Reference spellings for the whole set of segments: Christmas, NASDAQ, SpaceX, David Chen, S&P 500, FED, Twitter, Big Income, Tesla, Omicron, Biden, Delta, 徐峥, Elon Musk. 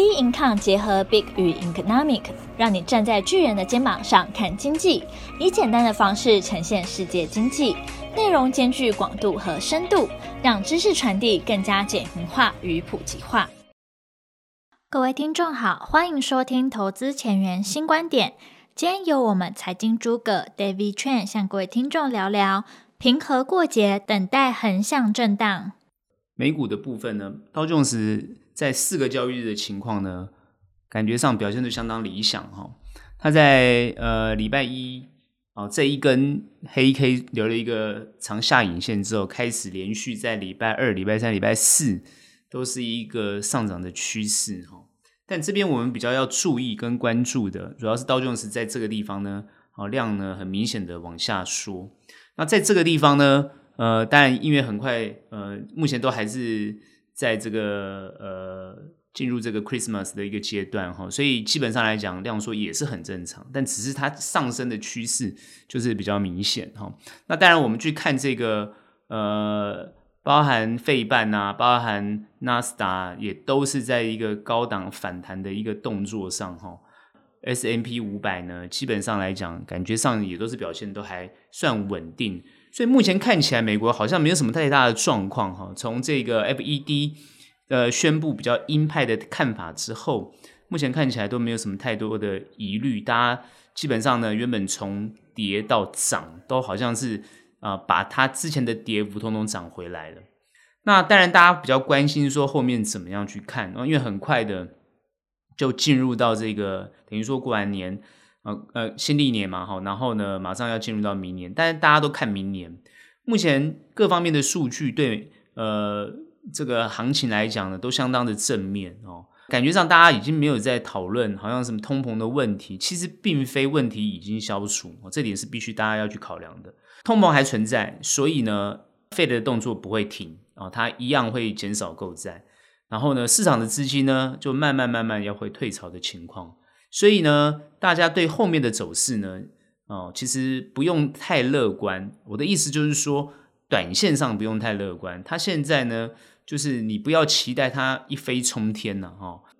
Big Income 结合 Big 与 Economic， 让你站在巨人的肩膀上看经济，以简单的方式呈现世界经济，内容兼具广度和深度，让知识传递更加简明化与普及化。各位听众好，欢迎收听投资前沿新观点。今天由我们财经诸葛 David Chen 向各位听众聊聊平和过节，等待横向震荡。美股的部分呢，道琼斯在4个交易日的情况呢，感觉上表现得相当理想哦。它在礼拜一哦，这一根黑 K 留了一个长下影线之后，开始连续在礼拜二、礼拜三、礼拜四都是一个上涨的趋势哦。但这边我们比较要注意跟关注的，主要是道琼斯在这个地方呢，哦量呢很明显的往下缩。那在这个地方呢，当然因为很快目前都还是在这个进入这个 Christmas 的一个阶段哈，所以基本上来讲量缩也是很正常，但只是它上升的趋势就是比较明显哈。那当然我们去看这个包含费半啊，包含 NASDAQ 也都是在一个高档反弹的一个动作上哈。S&P 500呢，基本上来讲感觉上也都是表现都还算稳定。所以目前看起来美国好像没有什么太大的状况，从这个 FED 宣布比较鹰派的看法之后，目前看起来都没有什么太多的疑虑，大家基本上呢原本从跌到涨都好像是把它之前的跌幅通通涨回来了。那当然大家比较关心说后面怎么样去看，因为很快的就进入到这个等于说过完年新历年嘛，然后呢马上要进入到明年，但是大家都看明年。目前各方面的数据对这个行情来讲呢都相当的正面哦。感觉上大家已经没有在讨论好像什么通膨的问题，其实并非问题已经消除哦，这点是必须大家要去考量的。通膨还存在，所以呢 FED 的动作不会停哦，它一样会减少购债。然后呢市场的资金呢就慢慢要会退潮的情况。所以呢大家对后面的走势呢其实不用太乐观，我的意思就是说短线上不用太乐观，它现在呢就是你不要期待它一飞冲天啊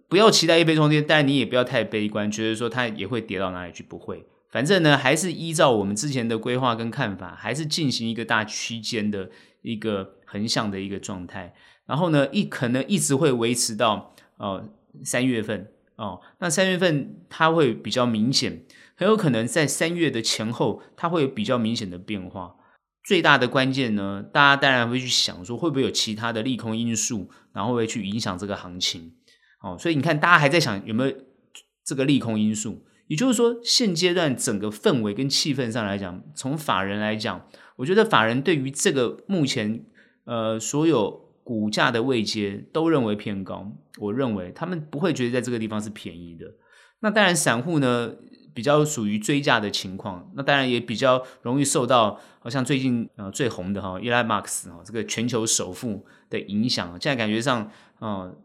不要期待一飞冲天，但你也不要太悲观，觉得说它也会跌到哪里去，不会，反正呢还是依照我们之前的规划跟看法，还是进行一个大区间的一个横向的一个状态，然后呢可能一直会维持到3月份那3月份它会比较明显，很有可能在3月的前后它会有比较明显的变化。最大的关键呢，大家当然会去想说会不会有其他的利空因素，然后会去影响这个行情所以你看大家还在想有没有这个利空因素，也就是说现阶段整个氛围跟气氛上来讲，从法人来讲，我觉得法人对于这个目前所有股价的位阶都认为偏高，我认为他们不会觉得在这个地方是便宜的。那当然散户呢比较属于追价的情况，那当然也比较容易受到像最近最红的Elon Musk这个全球首富的影响。现在感觉上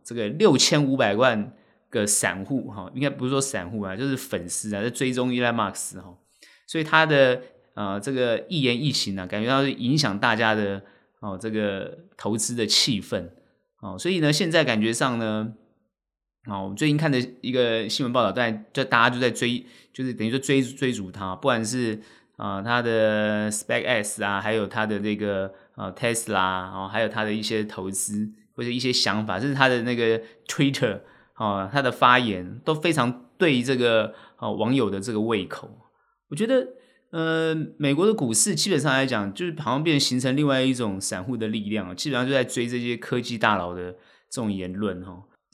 这个6500万个散户应该不是说散户啊，就是粉丝啊在追踪Elon Musk所以他的这个一言一行啊，感觉到是影响大家的这个投资的气氛所以呢现在感觉上呢我最近看的一个新闻报道，但就大家就在追，就是等于说追逐它，不管是它的 SpaceX 啊，还有它的这个Tesla 还有它的一些投资或者一些想法，甚至它的那个 Twitter 它的发言都非常对这个网友的这个胃口。我觉得美国的股市基本上来讲，就是好像变成形成另外一种散户的力量，基本上就在追这些科技大佬的这种言论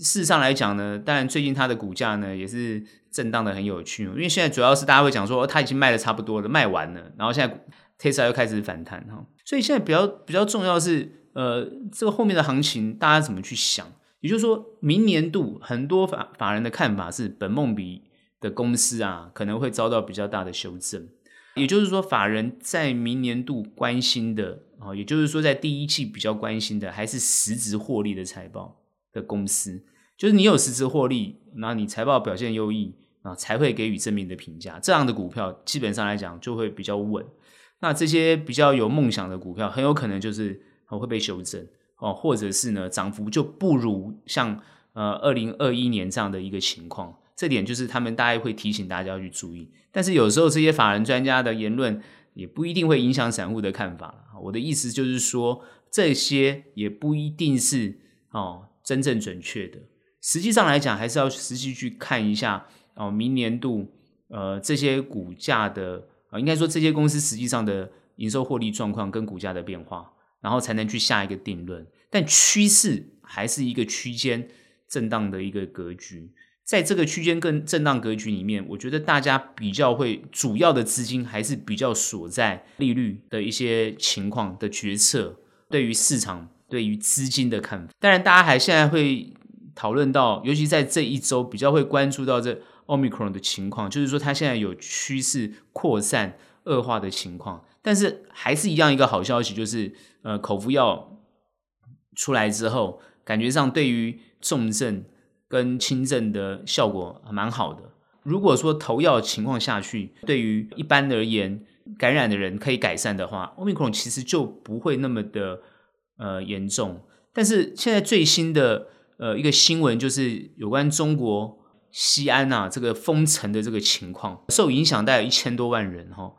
事实上来讲呢，当然最近它的股价呢也是震荡的很有趣因为现在主要是大家会讲说它已经卖的差不多了，卖完了，然后现在 Tesla 又开始反弹所以现在比较重要的是这个后面的行情大家怎么去想，也就是说明年度很多法人的看法是本梦比的公司啊可能会遭到比较大的修正，也就是说法人在明年度关心的也就是说在第一季比较关心的还是实质获利的财报的公司，就是你有实质获利，然后你财报表现优异才会给予正面的评价，这样的股票基本上来讲就会比较稳，那这些比较有梦想的股票很有可能就是会被修正或者是呢涨幅就不如像2021年这样的一个情况，这点就是他们大概会提醒大家去注意。但是有时候这些法人专家的言论也不一定会影响散户的看法，我的意思就是说这些也不一定是真正准确的，实际上来讲还是要实际去看一下明年度这些股价的应该说这些公司实际上的营收获利状况跟股价的变化，然后才能去下一个定论。但趋势还是一个区间震荡的一个格局，在这个区间跟震荡格局里面，我觉得大家比较会主要的资金还是比较锁在利率的一些情况的决策，对于市场对于资金的看法。当然大家还现在会讨论到，尤其在这一周比较会关注到这 Omicron 的情况，就是说它现在有趋势扩散恶化的情况。但是还是一样一个好消息，就是口服药出来之后，感觉上对于重症跟轻症的效果蛮好的。如果说投药情况下去，对于一般而言感染的人可以改善的话， Omicron 其实就不会那么的严重。但是现在最新的一个新闻就是有关中国西安啊这个封城的这个情况，受影响大概1000多万人齁。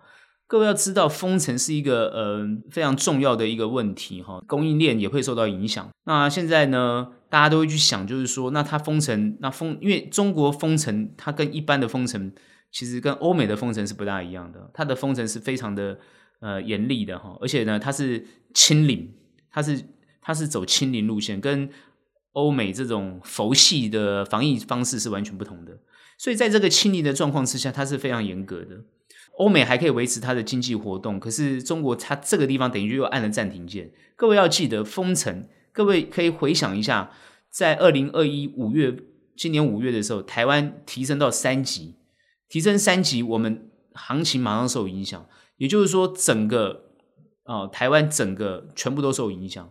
各位要知道封城是一个非常重要的一个问题，供应链也会受到影响。那现在呢大家都会去想，就是说那它封城，因为中国封城它跟一般的封城其实跟欧美的封城是不大一样的，它的封城是非常的严厉的，而且呢它是清零，它是走清零路线，跟欧美这种佛系的防疫方式是完全不同的。所以在这个清零的状况之下，它是非常严格的。欧美还可以维持它的经济活动，可是中国它这个地方等于就又按了暂停键。各位要记得封城，各位可以回想一下，在今年5月的时候，台湾提升到3级，我们行情马上受影响，也就是说整个台湾整个全部都受影响，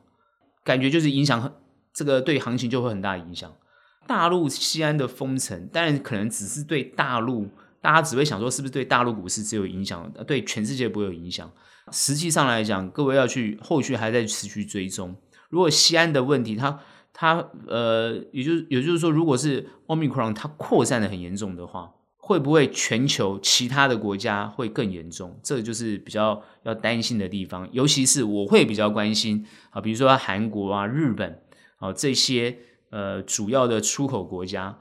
感觉就是影响这个对行情就会很大影响。大陆西安的封城，当然可能只是对大陆，大家只会想说是不是对大陆股市只有影响，对全世界不会有影响。实际上来讲，各位要去后续还在持续追踪。如果西安的问题它也就是说如果是 Omicron 它扩散的很严重的话，会不会全球其他的国家会更严重，这就是比较要担心的地方。尤其是我会比较关心比如说韩国啊日本这些主要的出口国家，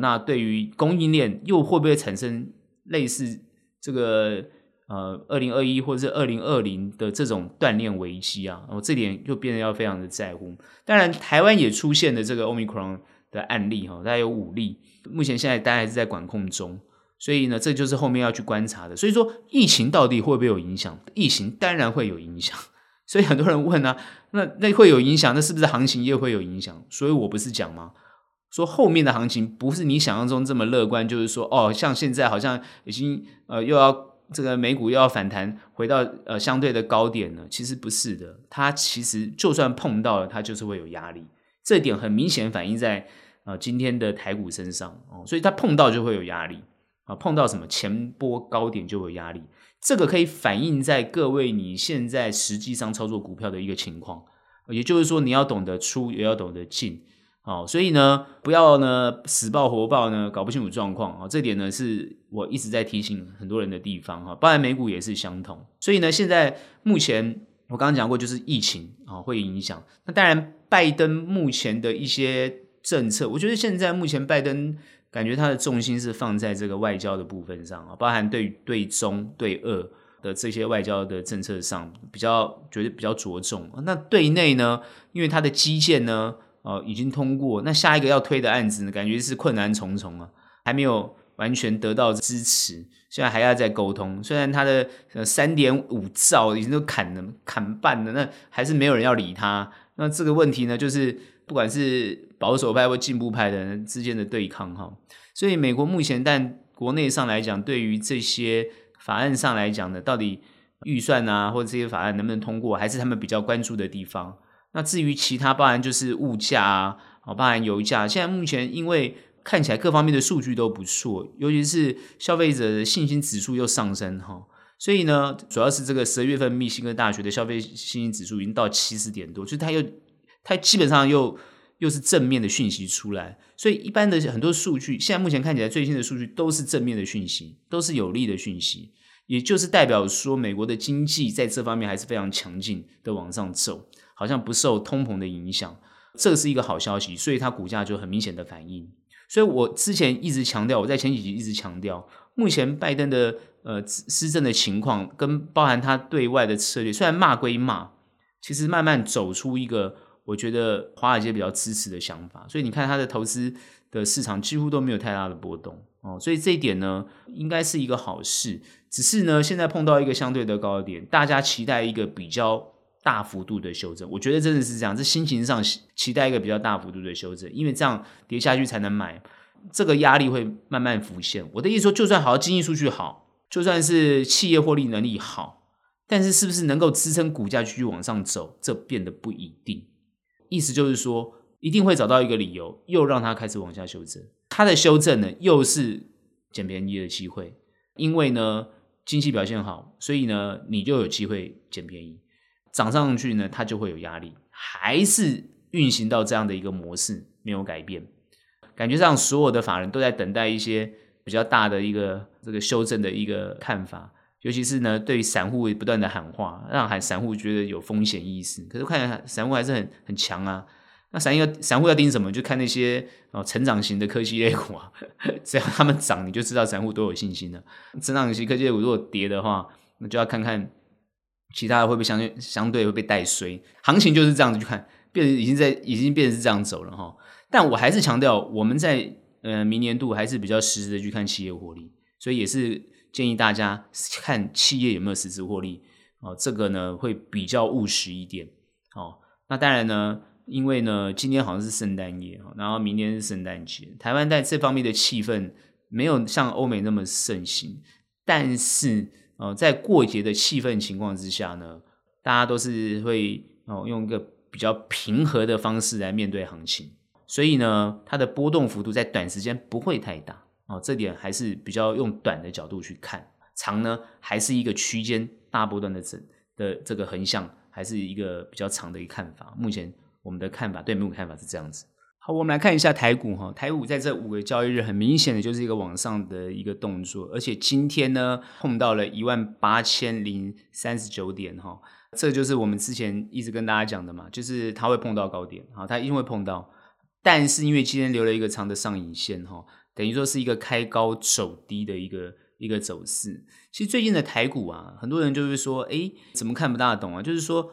那对于供应链又会不会产生类似这个2021或者是2020的这种断链危机啊？这点就变得要非常的在乎。当然台湾也出现了这个 Omicron 的案例，大概有5例，目前现在大家还是在管控中，所以呢这就是后面要去观察的。所以说疫情到底会不会有影响？疫情当然会有影响，所以很多人问啊，那会有影响，那是不是行情也会有影响？所以我不是讲吗，说后面的行情不是你想象中这么乐观，就是说像现在好像已经又要这个美股又要反弹回到相对的高点了，其实不是的，它其实就算碰到了，它就是会有压力，这点很明显反映在今天的台股身上所以它碰到就会有压力碰到什么前波高点就有压力，这个可以反映在各位你现在实际上操作股票的一个情况，也就是说你要懂得出也要懂得进所以呢不要呢死抱活抱呢搞不清楚状况这点呢是我一直在提醒很多人的地方包含美股也是相同。所以呢现在目前我刚刚讲过，就是疫情会影响，那当然拜登目前的一些政策，我觉得现在目前拜登感觉他的重心是放在这个外交的部分上包含对中对俄的这些外交的政策上觉得比较着重。那对内呢，因为他的基建呢已经通过，那下一个要推的案子呢，感觉是困难重重还没有完全得到支持，现在还要再沟通。虽然他的 3.5 兆已经都砍半了，那还是没有人要理他。那这个问题呢，就是不管是保守派或进步派的人之间的对抗所以美国目前但国内上来讲，对于这些法案上来讲呢，到底预算啊或者这些法案能不能通过，还是他们比较关注的地方。那至于其他，包含就是物价啊，包含油价，现在目前因为看起来各方面的数据都不错，尤其是消费者的信心指数又上升所以呢，主要是这个12月份密西根大学的消费信心指数已经到70点多，就是它基本上又又是正面的讯息出来，所以一般的很多数据，现在目前看起来最新的数据都是正面的讯息，都是有利的讯息，也就是代表说美国的经济在这方面还是非常强劲的往上走，好像不受通膨的影响，这是一个好消息，所以它股价就很明显的反应。所以我之前一直强调，我在前几集一直强调，目前拜登的施政的情况跟包含他对外的策略，虽然骂归骂，其实慢慢走出一个我觉得华尔街比较支持的想法，所以你看他的投资的市场几乎都没有太大的波动哦，所以这一点呢应该是一个好事。只是呢现在碰到一个相对的高点，大家期待一个比较大幅度的修正，我觉得真的是这样，这心情上期待一个比较大幅度的修正，因为这样跌下去才能买，这个压力会慢慢浮现。我的意思说，就算好经济数据好，就算是企业获利能力好，但是是不是能够支撑股价继续往上走，这变得不一定。意思就是说，一定会找到一个理由，又让它开始往下修正。它的修正呢，又是捡便宜的机会，因为呢经济表现好，所以呢你就有机会捡便宜。涨上去呢，它就会有压力，还是运行到这样的一个模式，没有改变。感觉上所有的法人都在等待一些比较大的一个这个修正的一个看法，尤其是呢对散户不断的喊话，让散户觉得有风险意识。可是看起来散户还是很强啊。那散户要盯什么？就看那些成长型的科技类股啊，只要他们涨，你就知道散户都有信心了。成长型科技类股如果跌的话，那就要看看其他的会不会相对会被带衰，行情就是这样子去看，已经变成是这样走了哈。但我还是强调，我们在明年度还是比较实质的去看企业获利，所以也是建议大家看企业有没有实质获利哦，这个呢会比较务实一点哦。那当然呢，因为呢今天好像是圣诞夜，然后明天是圣诞节，台湾在这方面的气氛没有像欧美那么盛行，但是在过节的气氛情况之下呢，大家都是会用一个比较平和的方式来面对行情，所以呢，它的波动幅度在短时间不会太大哦，这点还是比较用短的角度去看，长呢还是一个区间大波段的这个横向，还是一个比较长的一个看法。目前我们的看法对美股看法是这样子。好，我们来看一下台股哈，台股在这5个交易日很明显的就是一个往上的一个动作，而且今天呢碰到了 18,039 点哈，这就是我们之前一直跟大家讲的嘛，就是它会碰到高点，好，它一定会碰到，但是因为今天留了一个长的上影线哈，等于说是一个开高走低的一个走势。其实最近的台股啊，很多人就会说，诶，怎么看不大懂啊？就是说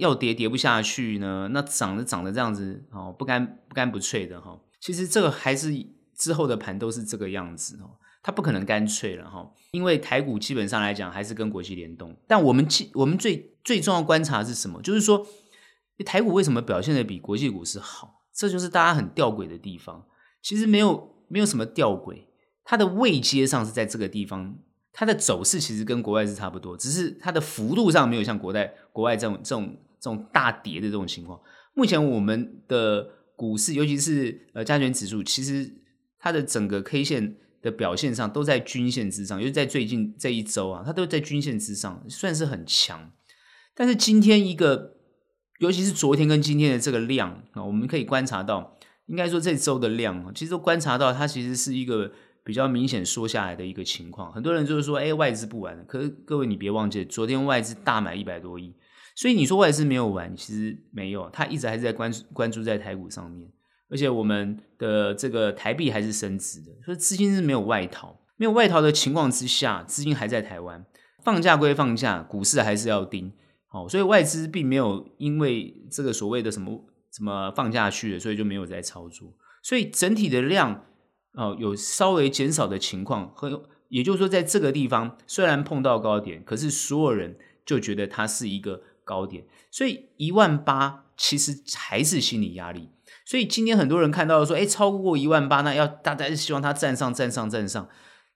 要跌不下去呢，那涨的这样子哦，不干不脆的哈。其实这个还是之后的盘都是这个样子哦，它不可能干脆了哈，因为台股基本上来讲还是跟国际联动。但我们最重要观察是什么？就是说台股为什么表现得比国际股市好？这就是大家很吊诡的地方。其实没有什么吊诡，它的位阶上是在这个地方。它的走势其实跟国外是差不多，只是它的幅度上没有像国外这种大跌的这种情况。目前我们的股市，尤其是加权指数，其实它的整个 K 线的表现上都在均线之上，尤其在最近这一周啊，它都在均线之上，算是很强。但是今天一个，尤其是昨天跟今天的这个量啊，我们可以观察到，应该说这周的量其实都观察到它其实是一个比较明显缩下来的一个情况。很多人就是说外资不玩了，可是各位你别忘记，昨天外资大买100多亿，所以你说外资没有玩，其实没有，他一直还是在关注在台股上面，而且我们的这个台币还是升值的，所以资金是没有外逃的情况之下，资金还在台湾。放假归放假，股市还是要盯好，所以外资并没有因为这个所谓的什么放下去了，所以就没有在操作，所以整体的量有稍微减少的情况，也就是说在这个地方虽然碰到高点，可是所有人就觉得它是一个高点，所以18000其实还是心理压力。所以今天很多人看到说超过18000，那要大家希望它站上，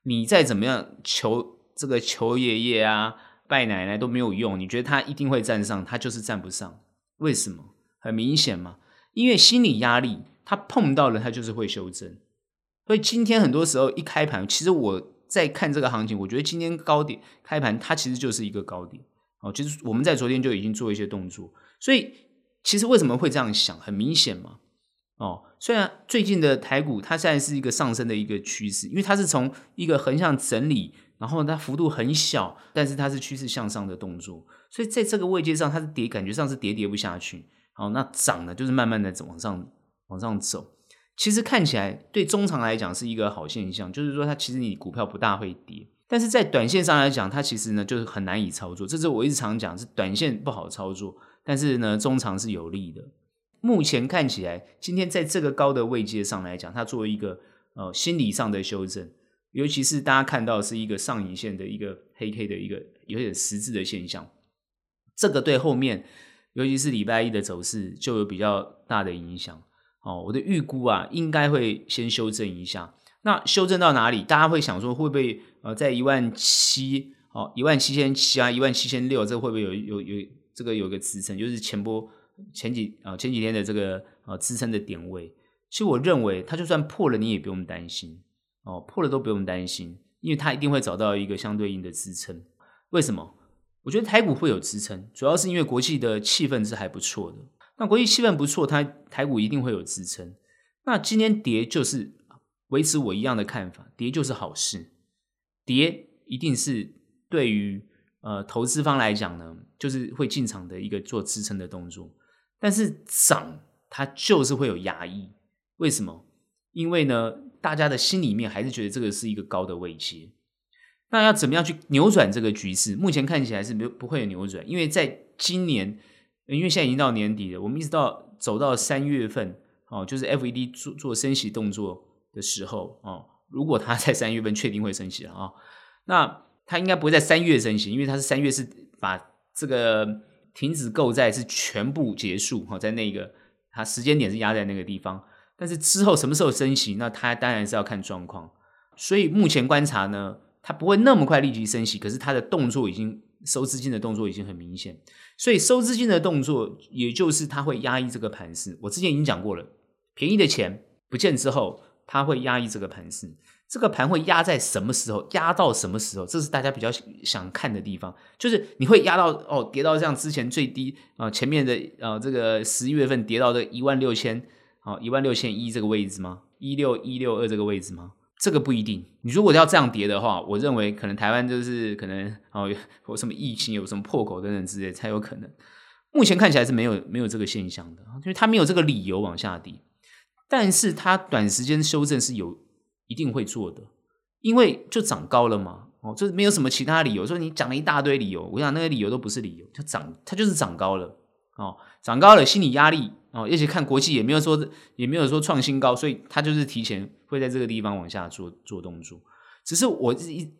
你再怎么样求这个求爷爷啊拜奶奶都没有用，你觉得它一定会站上，它就是站不上。为什么？很明显嘛，因为心理压力，它碰到了它就是会修正。所以今天很多时候一开盘，其实我在看这个行情，我觉得今天高点开盘它其实就是一个高点哦。其实我们在昨天就已经做一些动作，所以其实为什么会这样想，很明显嘛哦，虽然最近的台股它现在是一个上升的一个趋势，因为它是从一个横向整理，然后它幅度很小，但是它是趋势向上的动作，所以在这个位阶上它是跌，感觉上是跌不下去。好，那涨呢就是慢慢的往上走，其实看起来对中长来讲是一个好现象，就是说它其实你股票不大会跌，但是在短线上来讲它其实呢就是很难以操作，这是我一直常讲是短线不好操作，但是呢中长是有利的。目前看起来今天在这个高的位阶上来讲，它做一个心理上的修正，尤其是大家看到是一个上影线的一个黑 K 的一个有点实质的现象，这个对后面尤其是礼拜一的走势就有比较大的影响。我的预估啊应该会先修正一下，那修正到哪里大家会想说会不会在17000、17700啊17600，这会不会有这个有一个支撑，就是前几天的这个支撑的点位。其实我认为它就算破了你也不用担心，破了都不用担心，因为它一定会找到一个相对应的支撑。为什么我觉得台股会有支撑，主要是因为国际的气氛是还不错的，那国际气氛不错它台股一定会有支撑。那今天跌就是维持我一样的看法，跌就是好事，跌一定是对于投资方来讲呢就是会进场的一个做支撑的动作，但是涨它就是会有压抑。为什么？因为呢大家的心里面还是觉得这个是一个高的位阶，那要怎么样去扭转这个局势，目前看起来是不会有扭转，因为在今年，因为现在已经到年底了，我们一直到走到3月份、就是 FED 做升息动作的时候、如果他在3月份确定会升息了、那他应该不会在3月升息，因为他是3月是把这个停止购债是全部结束、在那个他时间点是压在那个地方，但是之后什么时候升息那他当然是要看状况，所以目前观察呢它不会那么快立即升息，可是它的动作已经收资金的动作已经很明显，所以收资金的动作也就是它会压抑这个盘势。我之前已经讲过了，便宜的钱不见之后它会压抑这个盘势，这个盘会压在什么时候，压到什么时候，这是大家比较想看的地方，就是你会压到跌到这样之前最低前面的这个11月份跌到这 16000 16100这个位置吗？ 16162 这个位置吗？这个不一定，你如果要这样跌的话，我认为可能台湾就是可能有什么疫情有什么破口等等之类才有可能，目前看起来是没有这个现象的，因为它没有这个理由往下跌，但是它短时间修正是有一定会做的，因为就涨高了嘛，就是没有什么其他理由，所以你讲了一大堆理由，我想那个理由都不是理由，就涨它就是涨高了，涨高了心理压力，而且看国际也没有说创新高，所以它就是提前会在这个地方往下做动作。只是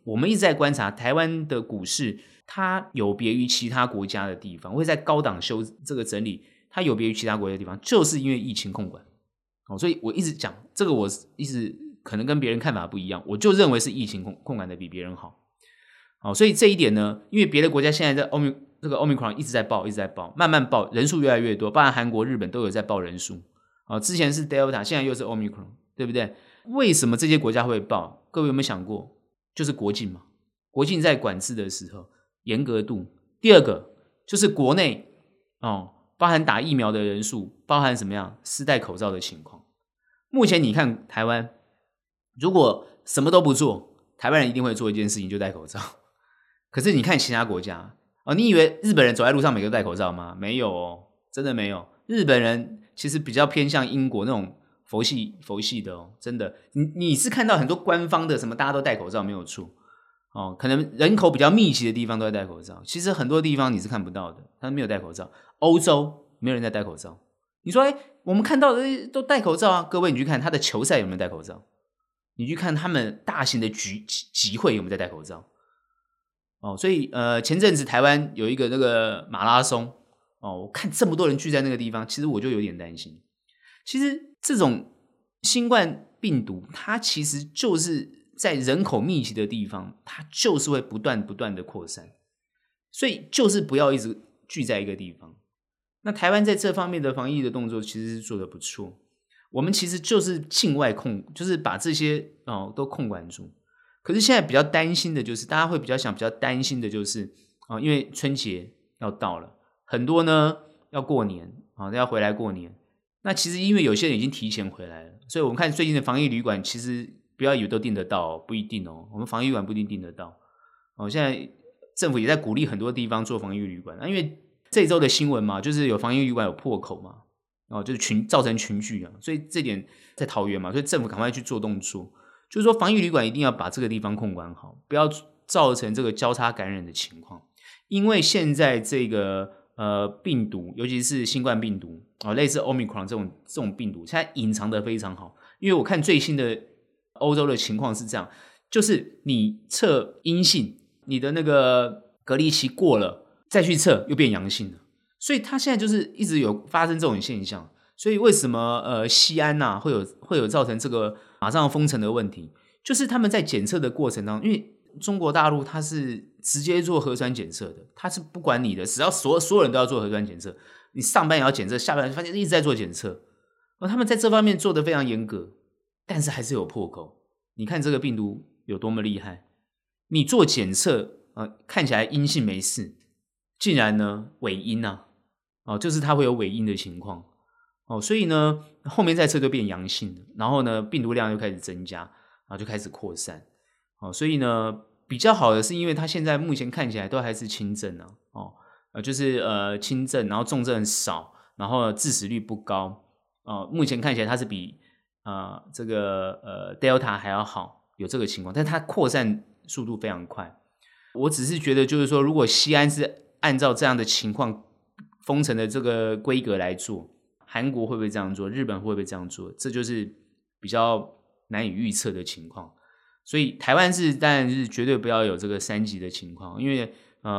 我们一直在观察台湾的股市，它有别于其他国家的地方，会在高档修这个整理，它有别于其他国家的地方，就是因为疫情控管。所以我一直讲这个，我一直可能跟别人看法不一样，我就认为是疫情控管的比别人好。所以这一点呢，因为别的国家现在在这个 Omicron 一直在爆，慢慢爆，人数越来越多，包含韩国、日本都有在爆人数。之前是 Delta， 现在又是 Omicron， 对不对？为什么这些国家会爆？各位有没有想过？就是国境嘛，国境在管制的时候严格度。第二个就是国内包含打疫苗的人数，包含什么样私戴口罩的情况。目前你看台湾，如果什么都不做，台湾人一定会做一件事情，就戴口罩。可是你看其他国家你以为日本人走在路上每个都戴口罩吗？没有真的没有。日本人其实比较偏向英国那种佛系的真的。你是看到很多官方的什么大家都戴口罩没有错可能人口比较密集的地方都在戴口罩，其实很多地方你是看不到的，他没有戴口罩。欧洲没有人在戴口罩。你说我们看到的都戴口罩啊，各位你去看他的球赛有没有戴口罩？你去看他们大型的集会有没有在戴口罩？所以前阵子台湾有一个那个马拉松我看这么多人聚在那个地方，其实我就有点担心。其实这种新冠病毒它其实就是在人口密集的地方，它就是会不断的扩散，所以就是不要一直聚在一个地方。那台湾在这方面的防疫的动作其实是做得不错，我们其实就是境外就是把这些都控管住。可是现在比较担心的就是，大家会比较担心的就是因为春节要到了，很多呢要过年要回来过年，那其实因为有些人已经提前回来了，所以我们看最近的防疫旅馆，其实不要以为都订得到，不一定哦。我们防疫旅馆不一定订得到哦。现在政府也在鼓励很多地方做防疫旅馆，因为这周的新闻嘛，就是有防疫旅馆有破口嘛，哦，就是造成群聚啊，所以这点在桃园嘛，所以政府赶快去做动作，就是说防疫旅馆一定要把这个地方控管好，不要造成这个交叉感染的情况。因为现在这个病毒，尤其是新冠病毒啊，类似 Omicron 这种病毒，现在隐藏得非常好。因为我看最新的欧洲的情况是这样，就是你测阴性，你的那个隔离期过了，再去测又变阳性了。所以它现在就是一直有发生这种现象。所以为什么西安啊会有造成这个马上封城的问题？就是他们在检测的过程当中，因为中国大陆它是直接做核酸检测的，它是不管你的，只要所有人都要做核酸检测，你上班也要检测，下班发现一直在做检测，他们在这方面做得非常严格，但是还是有破口。你看这个病毒有多么厉害，你做检测看起来阴性没事，竟然呢伪阴啊，就是它会有伪阴的情况所以呢后面再测就变阳性了，然后呢病毒量就开始增加，然后就开始扩散所以呢比较好的是，因为它现在目前看起来都还是轻症啊就是轻症，然后重症少，然后致死率不高目前看起来它是比这个Delta 还要好，有这个情况，但它扩散速度非常快。我只是觉得就是说，如果西安是按照这样的情况封城的这个规格来做，韩国会不会这样做？日本会不会这样做？这就是比较难以预测的情况。所以台湾是当然是绝对不要有这个三级的情况，因为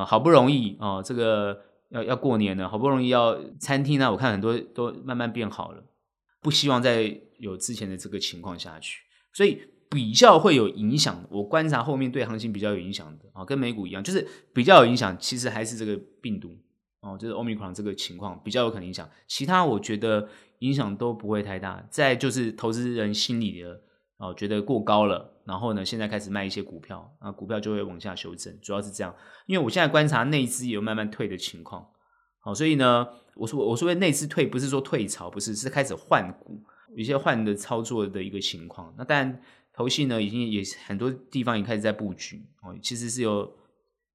好不容易这个要过年了，好不容易要餐厅啊，我看很多都慢慢变好了，不希望再有之前的这个情况下去，所以比较会有影响。我观察后面对行情比较有影响的跟美股一样，就是比较有影响，其实还是这个病毒就是 Omicron 这个情况比较有可能影响，其他我觉得影响都不会太大。再就是投资人心理的觉得过高了，然后呢现在开始卖一些股票，股票就会往下修正，主要是这样。因为我现在观察内资也有慢慢退的情况所以呢我说内资退不是说退潮，不是，是开始换股，有一些换的操作的一个情况。那当然投信呢已经也很多地方也开始在布局其实是有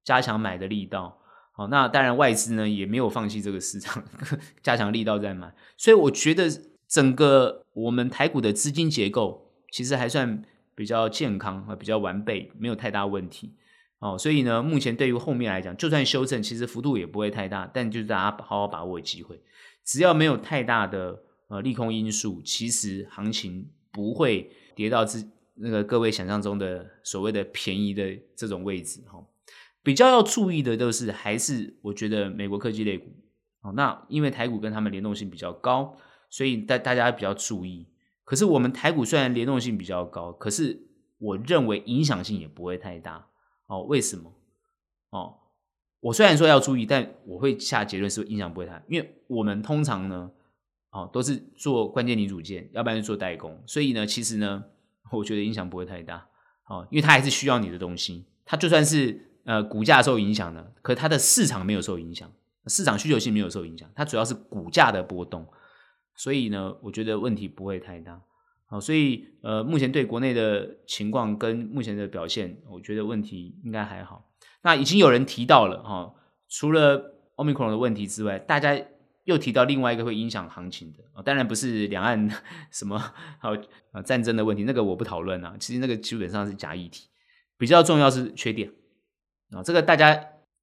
加强买的力道那当然外资呢也没有放弃这个市场加强力道在买，所以我觉得整个我们台股的资金结构其实还算比较健康，比较完备，没有太大问题所以呢目前对于后面来讲，就算修正其实幅度也不会太大，但就是大家好好把握机会，只要没有太大的利空因素，其实行情不会跌到那个各位想象中的所谓的便宜的这种位置比较要注意的就是还是我觉得美国科技类股那因为台股跟他们联动性比较高，所以大家比较注意。可是我们台股虽然联动性比较高，可是我认为影响性也不会太大为什么我虽然说要注意，但我会下结论是影响不会太大，因为我们通常呢都是做关键零组件，要不然就做代工，所以呢其实呢我觉得影响不会太大因为它还是需要你的东西，它就算是股价受影响的，可它的市场没有受影响，市场需求性没有受影响，它主要是股价的波动，所以呢我觉得问题不会太大所以目前对国内的情况跟目前的表现，我觉得问题应该还好。那已经有人提到了除了 Omicron 的问题之外，大家又提到另外一个会影响行情的当然不是两岸什么战争的问题，那个我不讨论啊，其实那个基本上是假议题，比较重要是缺点这个大家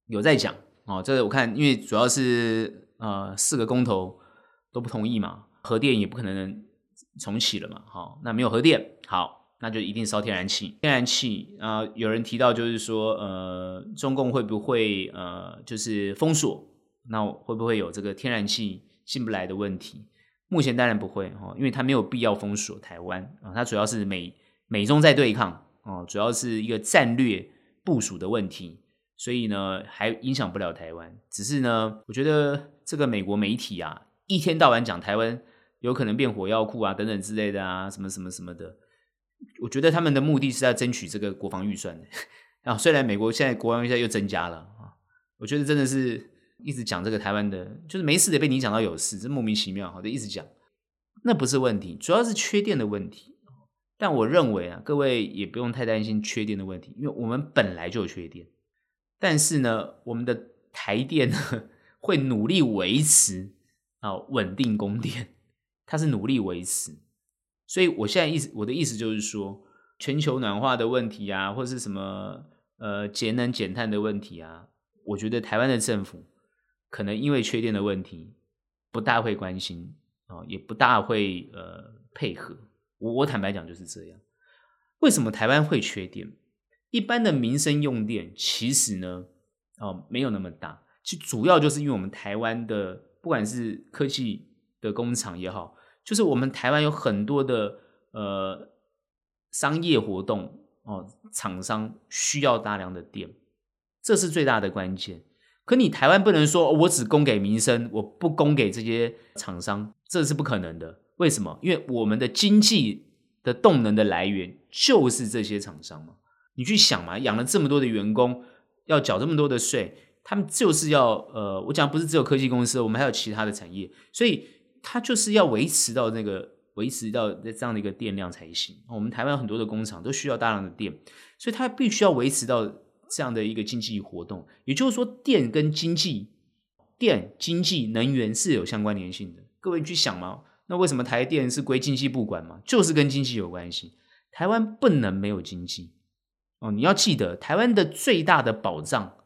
有在讲这个我看因为主要是4个公投都不同意嘛，核电也不可能重启了嘛那没有核电，好，那就一定烧天然气。天然气有人提到就是说中共会不会就是封锁，那会不会有这个天然气进不来的问题？目前当然不会因为它没有必要封锁台湾它主要是美中在对抗主要是一个战略部署的问题，所以呢还影响不了台湾。只是呢我觉得这个美国媒体啊一天到晚讲台湾有可能变火药库啊等等之类的啊什么什么什么的，我觉得他们的目的是在争取这个国防预算虽然美国现在国防预算又增加了我觉得真的是一直讲这个台湾的，就是没事的被你讲到有事，这莫名其妙一直讲那不是问题，主要是缺电的问题。但我认为啊，各位也不用太担心缺电的问题，因为我们本来就有缺电。但是呢，我们的台电呢会努力维持啊稳定供电，它是努力维持。所以我现在我的意思就是说，全球暖化的问题啊，或是什么节能减碳的问题啊，我觉得台湾的政府可能因为缺电的问题不大会关心，也不大会配合。我坦白讲就是这样。为什么台湾会缺电？一般的民生用电其实呢没有那么大，其实主要就是因为我们台湾的不管是科技的工厂也好，就是我们台湾有很多的商业活动厂商需要大量的电，这是最大的关键。可你台湾不能说我只供给民生，我不供给这些厂商，这是不可能的。为什么？因为我们的经济的动能的来源就是这些厂商嘛。你去想嘛，养了这么多的员工，要缴这么多的税，他们就是要我讲不是只有科技公司，我们还有其他的产业，所以他就是要维持到这样的一个电量才行。我们台湾很多的工厂都需要大量的电，所以他必须要维持到这样的一个经济活动。也就是说，电跟经济、能源是有相关联性的。各位去想嘛，那为什么台电是归经济部管嘛？就是跟经济有关系。台湾不能没有经济你要记得，台湾的最大的保障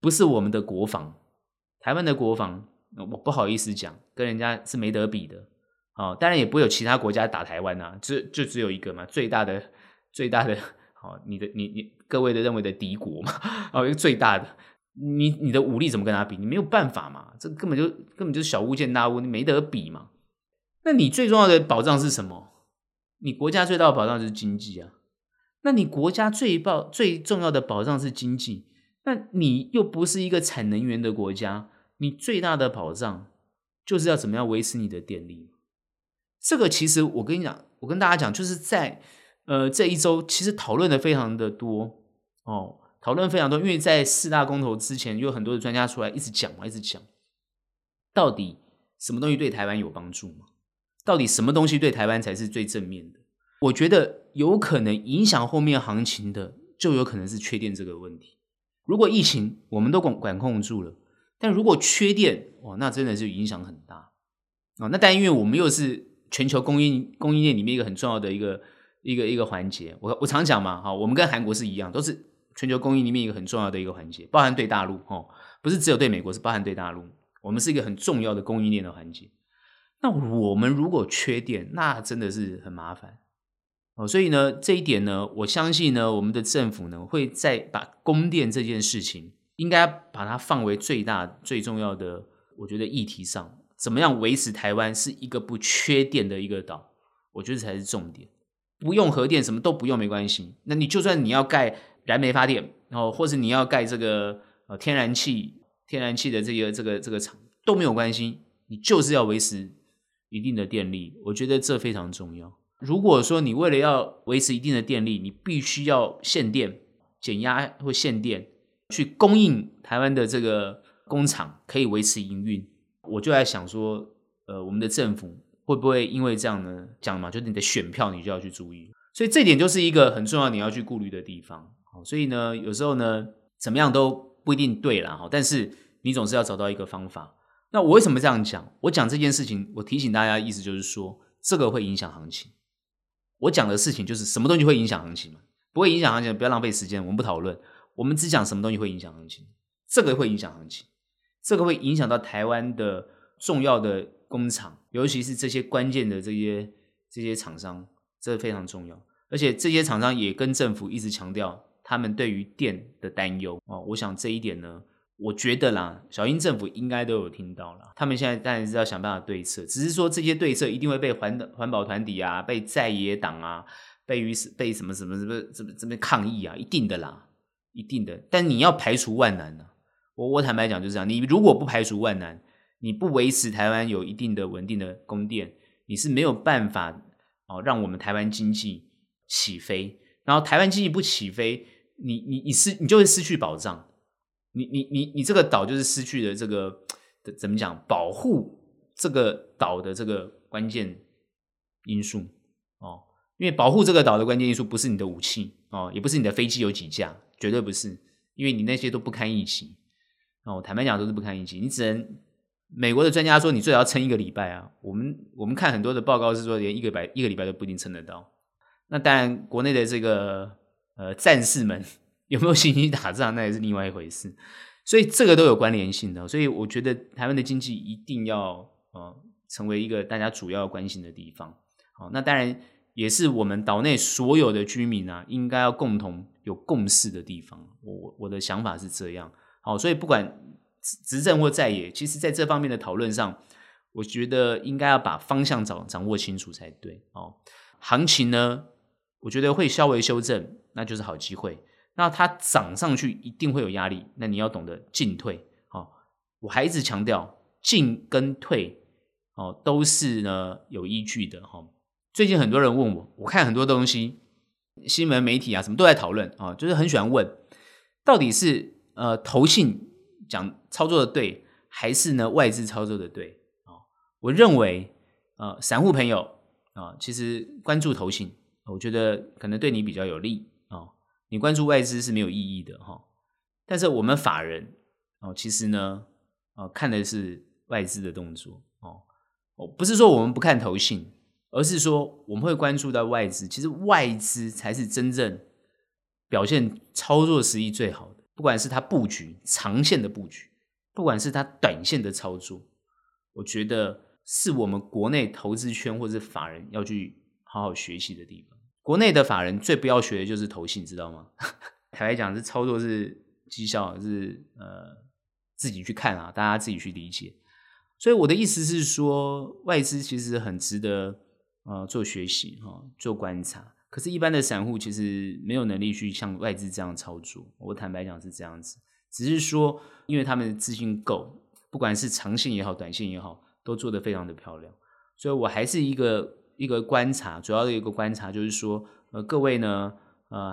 不是我们的国防，台湾的国防我不好意思讲，跟人家是没得比的当然也不会有其他国家打台湾啊，就只有一个嘛，最大的你各位的认为的敌国嘛最大的，你的武力怎么跟他比？你没有办法嘛，这根本就是小巫见大巫，你没得比嘛。那你最重要的保障是什么？你国家最大的保障就是经济啊。那你国家最重要的保障是经济，那你又不是一个产能源的国家，你最大的保障就是要怎么样维持你的电力。这个其实我跟大家讲，就是在这一周其实讨论的非常的多讨论非常多，因为在四大公投之前，有很多的专家出来一直讲，到底什么东西对台湾有帮助吗？到底什么东西对台湾才是最正面的？我觉得有可能影响后面行情的，就有可能是缺电这个问题。如果疫情我们都管控住了，但如果缺电那真的是影响很大那但因为我们又是全球供应链里面一个很重要的一个环节，我常讲嘛我们跟韩国是一样，都是全球供应里面一个很重要的一个环节，包含对大陆不是只有对美国，是包含对大陆，我们是一个很重要的供应链的环节。那我们如果缺电，那真的是很麻烦所以呢，这一点呢，我相信呢，我们的政府呢会再把供电这件事情，应该把它放为最重要的，我觉得议题上，怎么样维持台湾是一个不缺电的一个岛，我觉得才是重点。不用核电，什么都不用没关系。那你就算你要盖燃煤发电，或是你要盖这个天然气的这个厂都没有关系，你就是要维持一定的电力，我觉得这非常重要。如果说你为了要维持一定的电力，你必须要限电、减压或限电去供应台湾的这个工厂可以维持营运，我就在想说，我们的政府会不会因为这样呢？讲嘛，就是你的选票你就要去注意，所以这点就是一个很重要你要去顾虑的地方。所以呢，有时候呢，怎么样都不一定对啦，但是你总是要找到一个方法。那我为什么这样讲？我讲这件事情，我提醒大家的意思就是说，这个会影响行情。我讲的事情就是什么东西会影响行情嘛？不会影响行情，不要浪费时间，我们不讨论，我们只讲什么东西会影响行情。这个会影响行情，这个会影响到台湾的重要的工厂，尤其是这些关键的这些厂商，这非常重要。而且这些厂商也跟政府一直强调他们对于电的担忧我想这一点呢，我觉得啦，小英政府应该都有听到啦，他们现在当然是要想办法对策，只是说这些对策一定会被环保团体啊、被在野党啊、被什么什么这边抗议啊，一定的啦，一定的。但你要排除万难啊，我坦白讲就是这样，你如果不排除万难，你不维持台湾有一定的稳定的供电，你是没有办法让我们台湾经济起飞。然后台湾经济不起飞，你就会失去保障。你这个岛就是失去了这个怎么讲保护这个岛的这个关键因素哦，因为保护这个岛的关键因素不是你的武器哦，也不是你的飞机有几架，绝对不是，因为你那些都不堪一击哦。坦白讲都是不堪一击，你只能美国的专家说你最少要撑一个礼拜啊，我们看很多的报告是说连一个礼拜都不一定撑得到。那当然国内的这个战士们有没有信心打仗那也是另外一回事，所以这个都有关联性的，所以我觉得台湾的经济一定要成为一个大家主要关心的地方。好，那当然也是我们岛内所有的居民啊应该要共同有共识的地方，我的想法是这样。好，所以不管执政或在野，其实在这方面的讨论上我觉得应该要把方向掌握清楚才对。好，行情呢我觉得会稍微修正那就是好机会，那它涨上去一定会有压力，那你要懂得进退。好，我还一直强调进跟退都是呢有依据的。最近很多人问我看很多东西新闻媒体啊什么都在讨论就是很喜欢问到底是投信讲操作的对还是呢外资操作的对。我认为散户朋友其实关注投信我觉得可能对你比较有利，你关注外资是没有意义的，但是我们法人其实呢看的是外资的动作，不是说我们不看投信，而是说我们会关注到外资，其实外资才是真正表现操作实力最好的，不管是它布局长线的布局，不管是它短线的操作，我觉得是我们国内投资圈或是法人要去好好学习的地方。国内的法人最不要学的就是投信，知道吗？坦白讲是操作是绩效是自己去看啊，大家自己去理解。所以我的意思是说，外资其实很值得做学习做观察。可是，一般的散户其实没有能力去像外资这样操作。我坦白讲是这样子，只是说因为他们的资金够，不管是长线也好，短线也好，都做得非常的漂亮。所以我还是一个观察，主要的一个观察就是说，各位呢，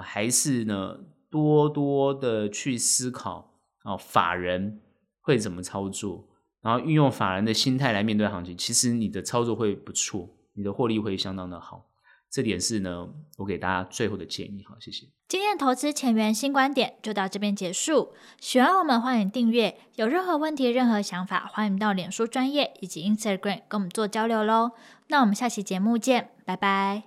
还是呢多多的去思考法人会怎么操作。然后运用法人的心态来面对行情，其实你的操作会不错，你的获利会相当的好，这点是呢我给大家最后的建议。好，谢谢。今天的投资前沿新观点就到这边结束，喜欢我们欢迎订阅，有任何问题任何想法欢迎到脸书专页以及 Instagram 跟我们做交流咯。那我们下期节目见，拜拜。